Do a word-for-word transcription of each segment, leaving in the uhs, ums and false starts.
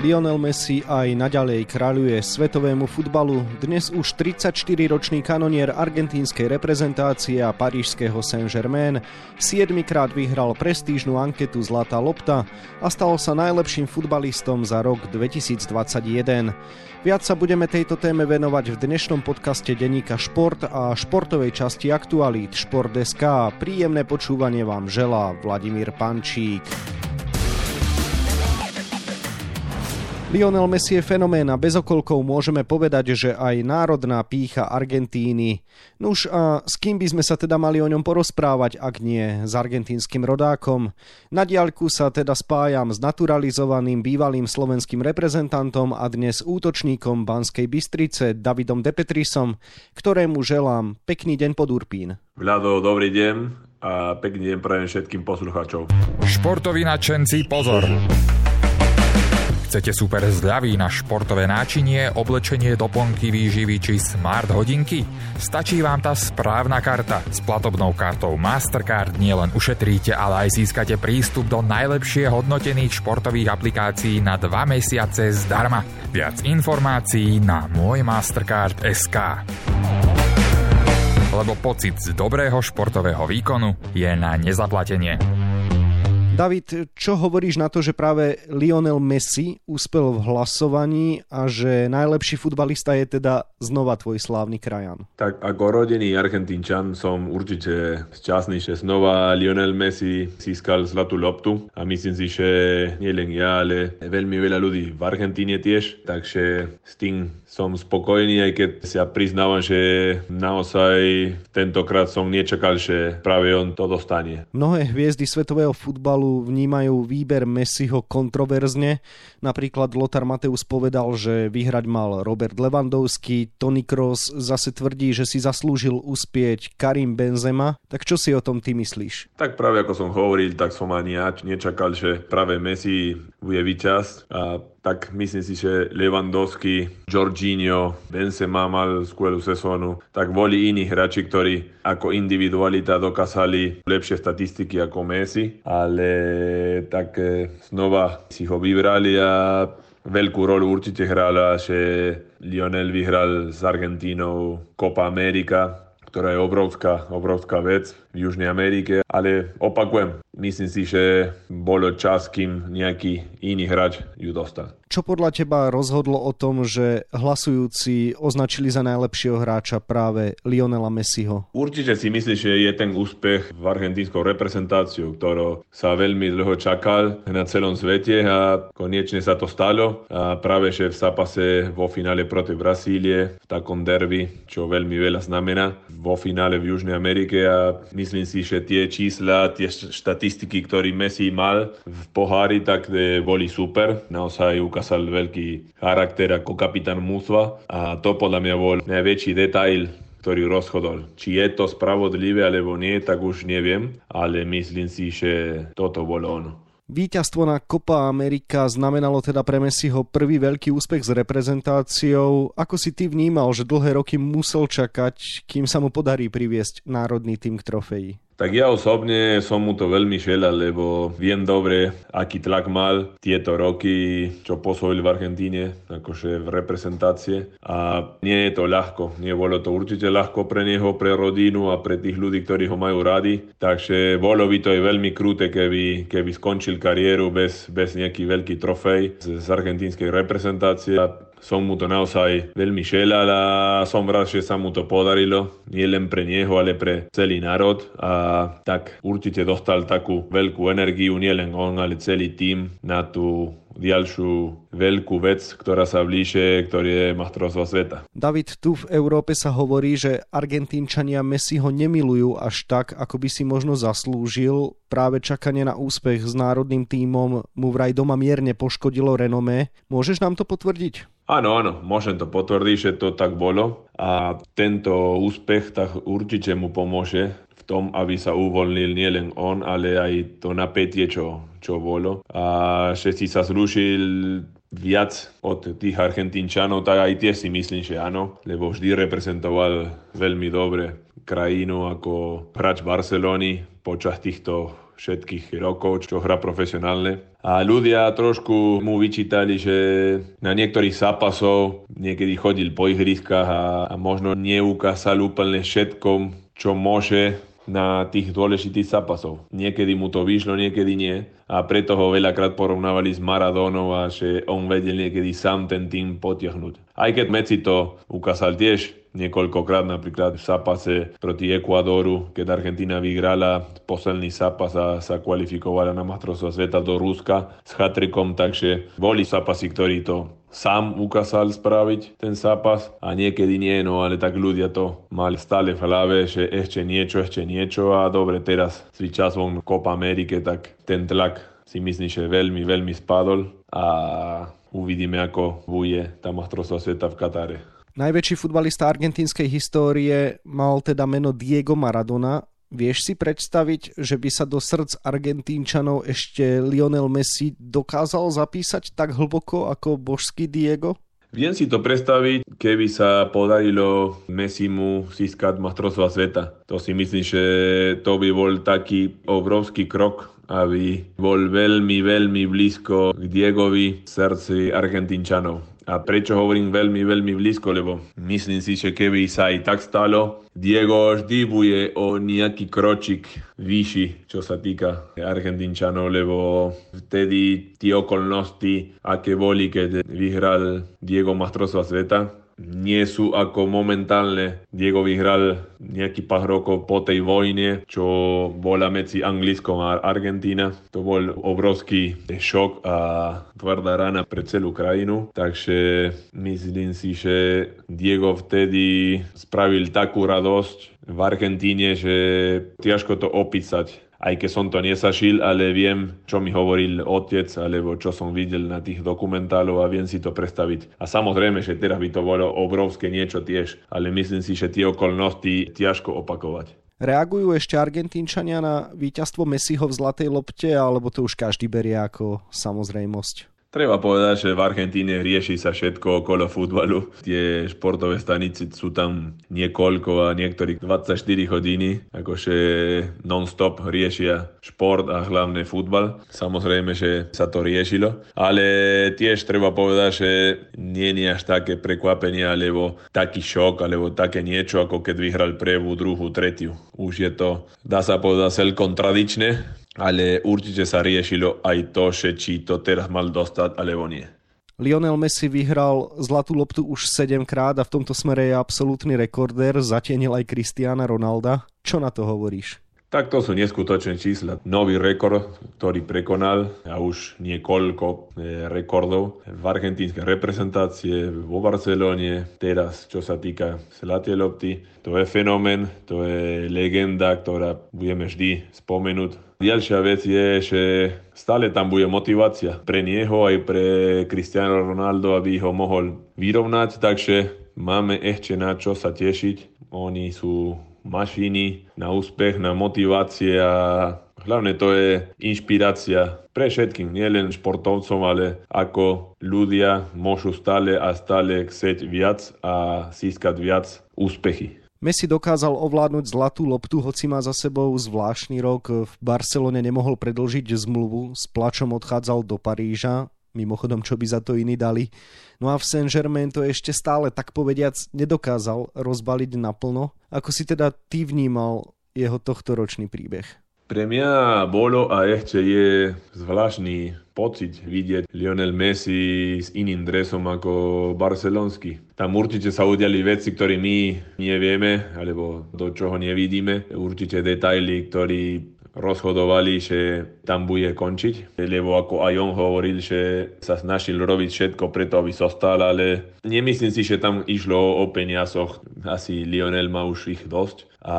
Lionel Messi aj naďalej kráľuje svetovému futbalu. Dnes už tridsaťštyriročný kanonier argentínskej reprezentácie a parížskeho Saint-Germain siedmikrát vyhral prestížnu anketu Zlatá lopta a stal sa najlepším futbalistom za rok dvetisícdvadsaťjeden. Viac sa budeme tejto téme venovať v dnešnom podcaste denníka Šport a športovej časti aktualít Šport bodka es ká. Príjemné počúvanie vám želá Vladimír Pančík. Lionel Messi je fenomén a bez okolkov môžeme povedať, že aj národná pýcha Argentíny. Nuž a s kým by sme sa teda mali o ňom porozprávať, ak nie s argentínskym rodákom? Na diaľku sa teda spájam s naturalizovaným bývalým slovenským reprezentantom a dnes útočníkom Banskej Bystrice Davidom Depetrisom, ktorému želám pekný deň pod Urpín. Vlado, dobrý deň a pekný deň prajem všetkým poslucháčov. Športoví nadšenci, pozor! Chcete super zľavy na športové náčinie, oblečenie, doplnky, výživy či smart hodinky? Stačí vám tá správna karta. S platobnou kartou Mastercard nielen ušetríte, ale aj získate prístup do najlepšie hodnotených športových aplikácií na dva mesiace zdarma. Viac informácií na môjmastercard bodka es ká. Lebo pocit z dobrého športového výkonu je na nezaplatenie. David, čo hovoríš na to, že práve Lionel Messi uspel v hlasovaní a že najlepší futbalista je teda znova tvoj slávny krajan? Tak ako rodený Argentínčan som určite šťastný, že znova Lionel Messi získal zlatú loptu a myslím si, že nielen ja, ale veľmi veľa ľudí v Argentíne tiež, takže s tým som spokojný, aj keď sa priznávam, že naozaj tentokrát som nečakal, že práve on to dostane. Mnohé hviezdy svetového futbalu vnímajú výber Messiho kontroverzne. Napríklad Lothar Matthäus povedal, že vyhrať mal Robert Lewandowski, Toni Kroos zase tvrdí, že si zaslúžil uspieť Karim Benzema. Tak čo si o tom ty myslíš? Tak práve ako som hovoril, tak som ani ja nečakal, že práve Messi bude víťaz a tak myslím si, že Lewandowski, Jorginho, Benzema mal skvelú sezónu, tak boli iní hráči, ktorí ako individualita dokázali lepšie statistiky ako Messi, ale tak znova si ho vybrali a veľkú rolu určite hrala, že Lionel vyhral s Argentínou Copa America, ktorá je obrovská, obrovská vec v Južnej Amerike, ale opakujem, myslím si, že bolo čas, kým nejaký iný hráč ju dostal. Čo podľa teba rozhodlo o tom, že hlasujúci označili za najlepšieho hráča práve Lionela Messiho? Určite si myslím, že je ten úspech v argentínskou reprezentáciu, ktorú sa veľmi dlho čakal na celom svete a konečne sa to stalo. A práve že v zápase vo finále proti Brazílie, v takom derby, čo veľmi veľa znamená, vo finále v Južnej Amerike a myslím si, že tie čísla, tie štatistiky, ktoré Messi mal v pohári, tak boli super. Naozaj ukázali ukázal veľký charakter ako kapitán mužstva a to podľa mňa bol najväčší detail, ktorý rozhodol. Či je to spravodlivé alebo nie, tak už neviem, ale myslím si, že toto bolo ono. Víťazstvo na Copa America znamenalo teda pre Messiho prvý veľký úspech s reprezentáciou. Ako si ty vnímal, že dlhé roky musel čakať, kým sa mu podarí priviesť národný tým k trofeji? Tak ja osobne som mu to veľmi želal, lebo viem dobre, aký tlak mal tieto roky, čo pôsobil v Argentíne, akože v reprezentácie. A nie je to ľahko, nie bolo to určite ľahko pre neho, pre rodinu a pre tých ľudí, ktorí ho majú radi. Takže bolo by to aj veľmi krúte, keby, keby skončil kariéru bez, bez nejaký veľký trofej z, z argentínskej reprezentácie. A som mu to naozaj veľmi želal a som rád, že sa mu to podarilo. Nie len pre neho, ale pre celý národ. A tak určite dostal takú veľkú energiu, nie len on, ale celý tím na tú ďalšiu veľkú vec, ktorá sa blíže, ktoré je majstrovstvo sveta. David, tu v Európe sa hovorí, že Argentínčania Messiho nemilujú až tak, ako by si možno zaslúžil. Práve čakanie na úspech s národným tímom mu vraj doma mierne poškodilo renomé. Môžeš nám to potvrdiť? Áno, áno, môžem to potvrdiť, že to tak bolo a tento úspech tak určite mu pomôže v tom, aby sa uvoľnil nielen on, ale aj to napätie, čo, čo bolo. A že si sa zrušil viac od tých Argentínčanov, tak aj tie si myslím, že áno, lebo vždy reprezentoval veľmi dobre krajinu ako hráč Barcelony počas týchto všetkých rokov, čo hrá profesionálne. A ľudia trošku mu vyčítali, že na niektorých zápasov niekedy chodil po ihriskách a, a možno neukázal úplne všetkom, čo môže na tých dôležitých zápasov. Niekedy mu to vyšlo, niekedy nie. A preto ho veľakrát porovnávali s Maradónom a že on vedel niekedy sám ten tým potiahnuť. Aj keď Messi to ukázal tiež niekoľkokrát, napríklad v zápase proti Ekvádoru, keď Argentína vyhrala posledný zápas a sa kvalifikovala na majstrovstvá sveta do Ruska s hat-trickom, takže boli zápasy, ktorí to sám ukázal spraviť ten zápas a niekedy nie, no ale tak ľudia to mali stále v hlave, že ešte niečo, ešte niečo a dobre, teraz s výčasom Copa Amerike, tak ten tlak si myslím, že veľmi, veľmi spadol a uvidíme, ako bude tá majstrovstvá sveta v Katare. Najväčší futbalista argentínskej histórie mal teda meno Diego Maradona. Vieš si predstaviť, že by sa do srdc Argentínčanov ešte Lionel Messi dokázal zapísať tak hlboko ako božský Diego? Viem si to predstaviť, keby sa podarilo Messimu získať majstrovstvá sveta. To si myslím, že to by bol taký obrovský krok, aby bol veľmi, veľmi blízko k Diegovi srdci Argentínčanov. A prečo hovorím veľmi, veľmi blízko, lebo myslím si, že keby sa i tak stalo, Diego vždy bude o nejaký kročík vyšší, čo sa týka Argentínčanov, lebo vtedy tie okolnosti, aké boli, keď vyhral Diego majstrovstvá sveta, nie sú ako momentálne. Diego vyhral nejaký pár rokov po tej vojne, čo bola medzi Anglickom a Argentína. To bol obrovský šok a tvrdá rana pre celú krajinu. Takže myslím si, že Diego vtedy spravil takú radosť v Argentíne, že ťažko to opísať. Aj keď som to nezažil, ale viem, čo mi hovoril otec, alebo čo som videl na tých dokumentálov a viem si to predstaviť. A samozrejme, že teraz by to bolo obrovské niečo tiež, ale myslím si, že tie okolnosti ťažko opakovať. Reagujú ešte Argentínčania na víťazstvo Messiho v zlatej lopte, alebo to už každý berie ako samozrejmosť? Treba povedať, že v Argentíne rieši sa všetko okolo futbalu. Tie športové stanice sú tam niekoľko a niektorých dvadsaťštyri hodiny, akože non-stop riešia šport a hlavne futbal. Samozrejme, že sa to riešilo, ale tiež treba povedať, že nie je až také prekvapenie, alebo taký šok, alebo také niečo, ako keď vyhral prvú, druhú, tretiu. Už je to, dá sa povedať, kontradičné. Ale určite sa riešilo aj to, že či to teraz mal dostať, alebo nie. Lionel Messi vyhral zlatú loptu už sedemkrát a v tomto smere je absolútny rekordér, zatienil aj Cristiana Ronalda. Čo na to hovoríš? Tak to sú neskutočné čísla. Nový rekord, ktorý prekonal a už niekoľko rekordov v argentínskej reprezentácie, vo Barcelone, teraz čo sa týka zlatej lopty. To je fenomén, to je legenda, ktorá budeme vždy spomenúť. Ďalšia vec je, že stále tam bude motivácia pre neho aj pre Cristiano Ronaldo, aby ho mohol vyrovnať, takže máme ešte na čo sa tešiť. Oni sú mašiny na úspech, na motivácie a hlavne to je inšpirácia pre všetkým, nielen športovcom, ale ako ľudia môžu stále a stále chcieť viac a získať viac úspechy. Messi dokázal ovládnuť zlatú loptu, hoci má za sebou zvláštny rok. V Barcelone nemohol predĺžiť zmluvu, s plačom odchádzal do Paríža. Mimochodom, čo by za to iní dali. No a v Saint-Germain to ešte stále, tak povediac, nedokázal rozbaliť naplno. Ako si teda ty vnímal jeho tohtoročný príbeh? Pre mňa bolo a ešte je zvláštny pocit vidieť Lionel Messi s iným dresom ako barcelonský. Tam určite sa udiali veci, ktoré my nevieme, alebo do čoho nevidíme. Určite detaily, ktorí rozhodovali, že tam bude končiť, lebo ako aj on hovoril, že sa snažil robiť všetko preto, aby zostal, ale nemyslím si, že tam išlo o peniazoch. Asi Lionel má už ich dosť a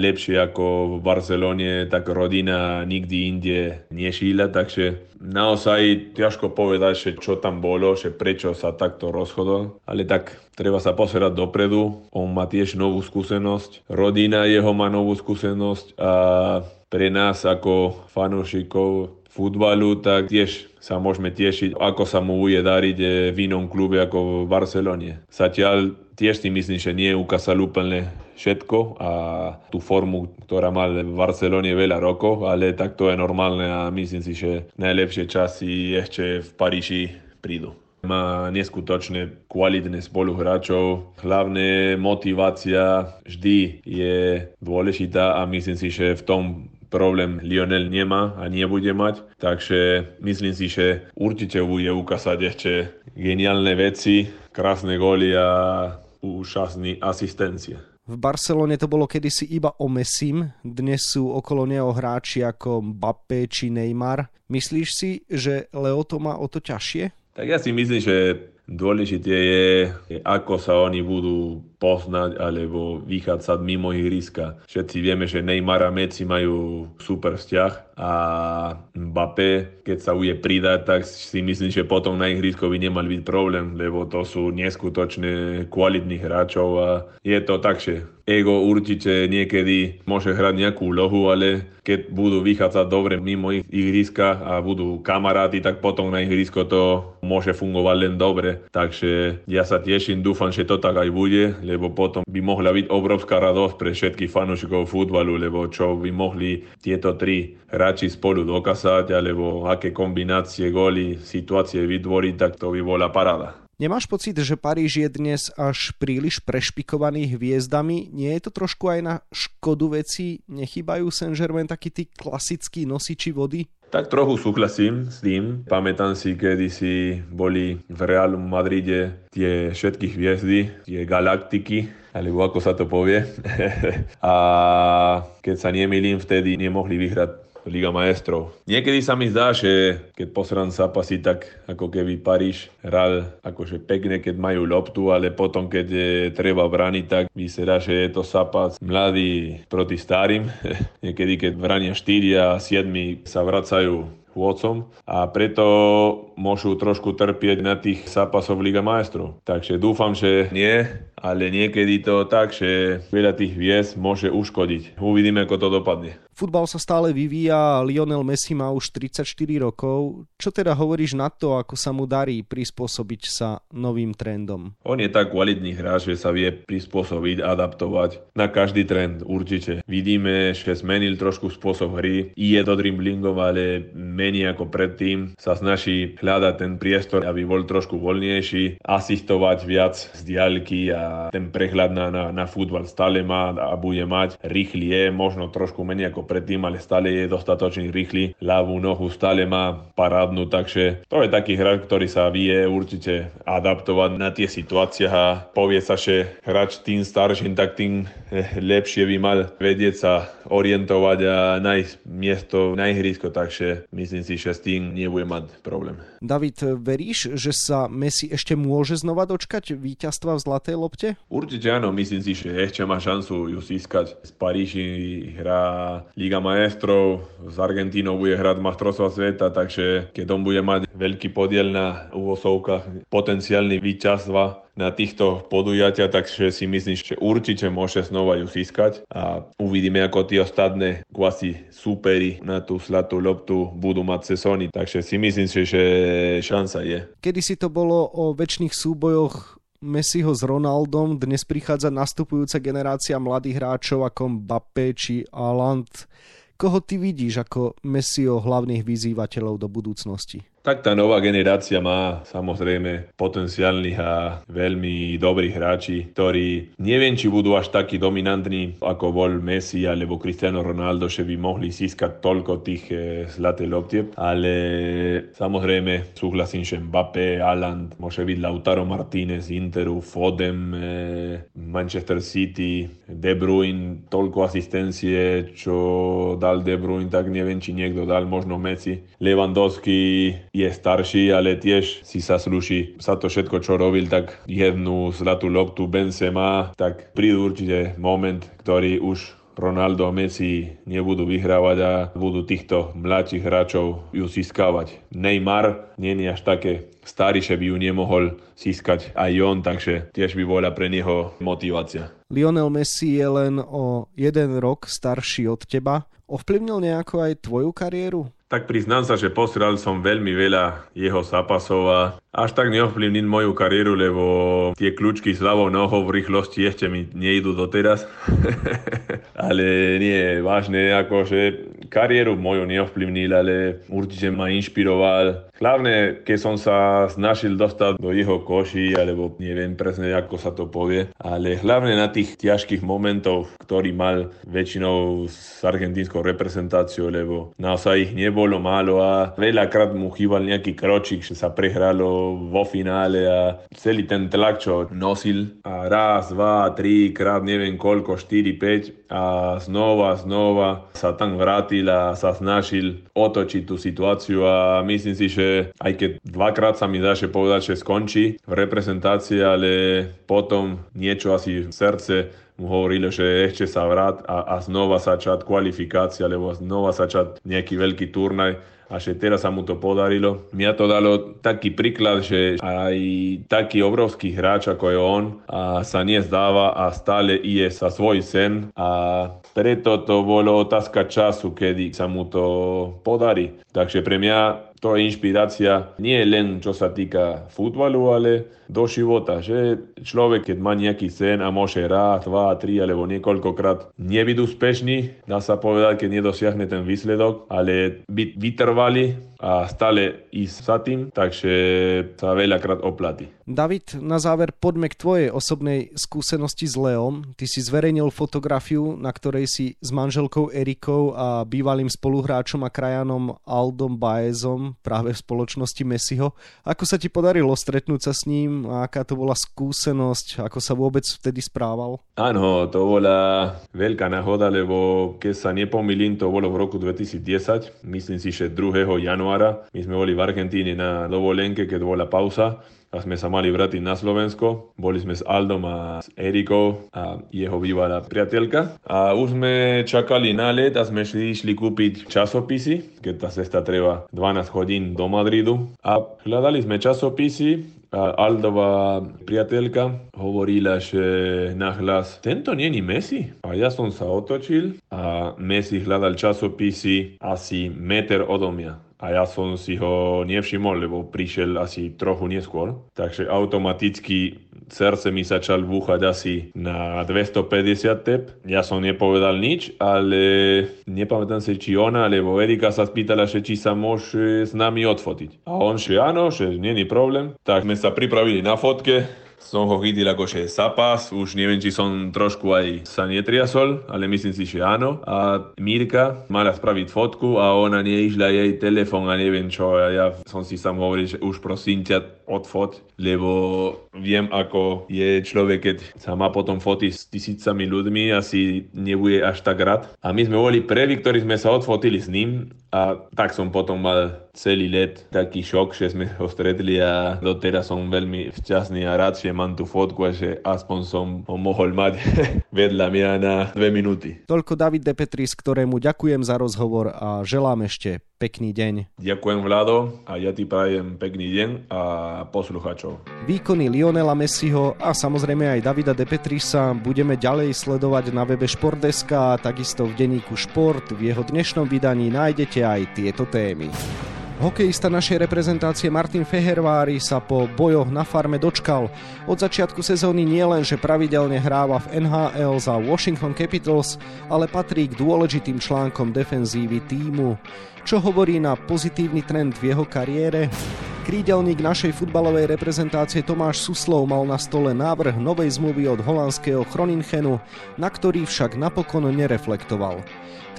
lepšie ako v Barcelone, tak rodina nikdy inde nežila, takže naozaj ťažko povedať, že čo tam bolo, že prečo sa takto rozhodol, ale tak treba sa pozerať dopredu, on má tiež novú skúsenosť, rodina jeho má novú skúsenosť a pre nás ako fanúšikov futbalu, tak tiež sa môžeme tešiť, ako sa mu bude dariť v inom klube ako v Barcelone. Zatiaľ tiež si myslím, že nie ukázal úplne všetko a tú formu, ktorá mal v Barcelone veľa rokov, ale tak to je normálne a myslím si, že najlepšie časy ešte v Paríži prídu. Má neskutočne kvalitné spoluhráčov. Hlavne motivácia vždy je dôležitá a myslím si, že v tom problém Lionel nemá a nebude mať. Takže myslím si, že určite bude ukázať ešte geniálne veci, krásne góly a úžasné asistencie. V Barcelone to bolo kedysi iba o Messim, dnes sú okolo neho hráči ako Mbappé či Neymar. Myslíš si, že Leo to má o to ťažšie? Tak ja si myslím, že dôležité je, ako sa oni budú poznať alebo vychádzať mimo ihriska. Všetci vieme, že Neymar a Messi majú super vzťah a Mbappé, keď sa bude pridať, tak si myslím, že potom na ihrisku by nemal byť problém, lebo to sú neskutočne kvalitní hráčov a je to tak, že ego určite niekedy môže hrať nejakú úlohu, ale keď budú vychádzať dobre mimo ich ihriska a budú kamaráti, tak potom na ihrisko to môže fungovať len dobre. Takže ja sa teším, dúfam, že to tak aj bude, lebo potom by mohla byť obrovská radosť pre všetkých fanúšikov futbalu, lebo čo by mohli tieto tri hráči spolu dokázať, alebo aké kombinácie, góly, situácie vytvoriť, tak to by bola paráda. Nemáš pocit, že Paríž je dnes až príliš prešpikovaný hviezdami? Nie je to trošku aj na škodu vecí? Nechýbajú Saint-Germain takí tí klasickí nosiči vody? Tak trochu súhlasím s tým. Pamätám si, kedysi boli v Realu Madride tie všetky hviezdy, tie galaktiky, alebo ako sa to povie. A keď sa nemýlim, vtedy nemohli vyhrať Liga maestrov. Niekedy sa mi zdá, že keď pozerám zápasy, tak ako keby Paríž hral akože pekne, keď majú loptu, ale potom, keď je treba braniť, tak vyzerá, že je to zápas mladý proti starým. Niekedy, keď brania štyria a siedmi sa vracajú chôdcom a preto môžu trošku trpieť na tých zápasoch Liga maestrov. Takže dúfam, že nie, ale niekedy to tak, že veľa tých hviezd môže uškodiť. Uvidíme, ako to dopadne. Futbal sa stále vyvíja, Lionel Messi má už tridsaťštyri rokov. Čo teda hovoríš na to, ako sa mu darí prispôsobiť sa novým trendom? On je tak kvalitný hráč, že sa vie prispôsobiť, adaptovať na každý trend, určite. Vidíme, že zmenil trošku spôsob hry. Je to driblingov, ale menej ako predtým. Sa snaží hľadať ten priestor, aby bol trošku voľnejší, asistovať viac z diaľky a ten prehľad na, na, na futbal stále má a bude mať. Rýchly je, možno trošku menej ako predtým, ale stále je dostatočný rýchly. Ľavú nohu stále má parádnu, takže to je taký hráč, ktorý sa vie určite adaptovať na tie situácie a povie sa, že hráč tým starším, tak tým lepšie by mal vedieť sa orientovať a nájsť miesto na ihrisko, takže myslím si, že s tým nebude mať problém. David, veríš, že sa Messi ešte môže znova dočkať víťazstva v Zlatej lopte? Určite áno, myslím si, že ešte má šancu ju získať. Z Paríži hrá Liga maestrov, s Argentínou bude hrať majstrovstvá sveta, takže keď on bude mať veľký podiel na uvozovkách potenciálnych víťazstva na týchto podujatiach, takže si myslím, že určite môže znova ju získať a uvidíme, ako tí ostatné kvasi súperi na tú zlatú loptu budú mať sezóny, takže si myslím, že šanca je. Kedy si to bolo o večných súbojoch Messiho s Ronaldom, dnes prichádza nastupujúca generácia mladých hráčov ako Mbappé či Haaland. Koho ty vidíš ako Messiho hlavných vyzývateľov do budúcnosti? Tak tá nová generácia má samozrejme potenciálnych a veľmi dobrých hráči, ktorí neviem, či budú až takí dominantní, ako bol Messi alebo Cristiano Ronaldo, že by mohli získať toľko tých zlatých loptieb, ale samozrejme súhlasím, že Mbappé, Haaland, môže byť Lautaro Martínez, Interu, Foden, Manchester City, De Bruyne, toľko asistencie, čo dal De Bruyne, tak neviem, či niekto dal, možno Messi, Lewandowski, je starší, ale tiež si sa slúži za to všetko, čo robil, tak jednu zlatú loptu Benzema, tak príde určite moment, ktorý už Ronaldo a Messi nebudú vyhrávať a budú týchto mladších hráčov ju získavať. Neymar nie je až také starý, že by ju nemohol získať aj on, takže tiež by bola pre neho motivácia. Lionel Messi je len o jeden rok starší od teba. Ovplyvnil nejako aj tvoju kariéru? tak priznám sa, že pozeral som veľmi veľa jeho zápasov a až tak neovplyvnil moju kariéru, lebo tie kľúčky s ľavou nohou v rýchlosti ešte mi nejdu doteraz. Ale nie, vážne, akože kariéru moju neovplyvnil, ale určite ma inšpiroval. Hlavne, keď som sa snažil dostať do jeho koši, alebo neviem presne, ako sa to povie, ale hlavne na tých ťažkých momentov, ktorý mal väčšinou s argentínskou reprezentáciou, lebo naozaj ich nebol bolo málo a veľakrát mu chýbal nejaký kročík, že sa prehralo vo finále a celý ten tlak, čo nosil a raz, dva, tri krát, neviem koľko, štyri, päť a znova, znova sa tam vrátil a sa snažil otočiť tú situáciu a myslím si, že aj keď dvakrát sa mi dá, že povedať, že skončí v reprezentácii, ale potom niečo asi v srdce mu hovorilo, že ešte sa vrát a, a znova začať kvalifikácia, alebo znova začať nejaký veľký turnaj a že teraz sa mu to podarilo. Mňa to dalo taký príklad, že aj taký obrovský hráč ako je on a sa nezdáva a stále ide za svoj sen a preto to bolo otázka času, kedy sa mu to podarí. Takže pre mňa to je inšpirácia nie len čo sa týka futbalu, ale do života. Že človek, keď má nejaký sen a môže raz, dva, tri alebo niekoľkokrát nebyť úspešný, dá sa povedať, keď nedosiahne ten výsledok, ale byť vytrvalý a stále ísť za tým, takže sa veľakrát oplatí. David, na záver poďme k tvojej osobnej skúsenosti s Leom. Ty si zverejnil fotografiu, na ktorej si s manželkou Erikou a bývalým spoluhráčom a krajanom Aldom Baezom práve v spoločnosti Messiho. Ako sa ti podarilo stretnúť sa s ním a aká to bola skúsenosť, ako sa vôbec vtedy správal? Áno, to bola veľká náhoda, lebo keď sa nepomýlim, to bolo v roku dvetisícdesať, myslím si, že druhého januára. My sme boli v Argentíne na dovolenke, keď bola pauza a sme sa mali vrátiť na Slovensko. Boli sme s Aldom a s Erikou a jeho bývalá priateľka. A už sme čakali na let a sme išli kúpiť časopisy, keď tá cesta treba dvanásť hodín do Madridu. A hľadali sme časopisy a Aldova priateľka hovorila, že nahlas, tento nie je Messi. A ja som sa otočil a Messi hľadal časopisy asi meter odo mňa. A ja som si ho nevšimol, lebo prišiel asi trochu neskôr. Takže automaticky srdce mi začal búchať asi na dvestopäťdesiat tep. Ja som nepovedal nič, ale nepamätám si, či ona, lebo Erika sa spýtala, že či sa môže s nami odfotiť. A on, že áno, že nie je problém. Tak sme sa pripravili na fotke. Som ho chytil akože zápas, už neviem, či som trošku aj sa netriasol, ale myslím si, že áno. A Mirka mala spraviť fotku a ona neišla jej telefón a neviem čo. A ja som si sám hovoril, že už prosím ťa odfoť, lebo viem, ako je človek, keď sa má potom fotiť s tisícami ľuďmi, asi nebude až tak rád. A my sme boli prví, ktorí sme sa odfotili s ním a tak som potom mal celý let taký šok, že sme ho stretli a doteraz som veľmi šťastný a rád, že mám tú fotku a že aspoň som ho mohol mať vedľa mňa na dve minúty. Toľko David De Petris, ktorému ďakujem za rozhovor a želám ešte pekný deň. Ďakujem, Vlado, a ja ti prajem pekný deň a poslucháčov. Výkony Lionela Messiho a samozrejme aj Davida De Petrisa budeme ďalej sledovať na webe Športdeska a takisto v denníku Šport. V jeho dnešnom vydaní nájdete aj tieto témy. Hokejista našej reprezentácie Martin Fehervári sa po bojoch na farme dočkal. Od začiatku sezóny nielenže pravidelne hráva v en há el za Washington Capitals, ale patrí k dôležitým článkom defenzívy tímu. Čo hovorí na pozitívny trend v jeho kariére? Krídelník našej futbalovej reprezentácie Tomáš Suslov mal na stole návrh novej zmluvy od holandského Groningenu, na ktorý však napokon nereflektoval.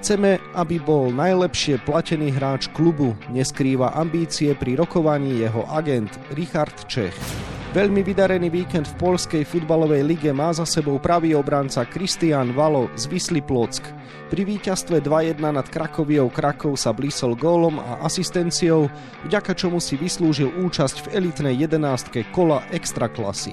Chceme, aby bol najlepšie platený hráč klubu, neskrýva ambície pri rokovaní jeho agent Richard Čech. Veľmi vydarený víkend v poľskej futbalovej lige má za sebou pravý obranca Kristian Valo z Wisly Plock. Pri víťazstve dva jedna nad Krakoviou Krakov sa blísol gólom a asistenciou, vďaka čomu si vyslúžil účasť v elitnej jedenástke kola extraklasy.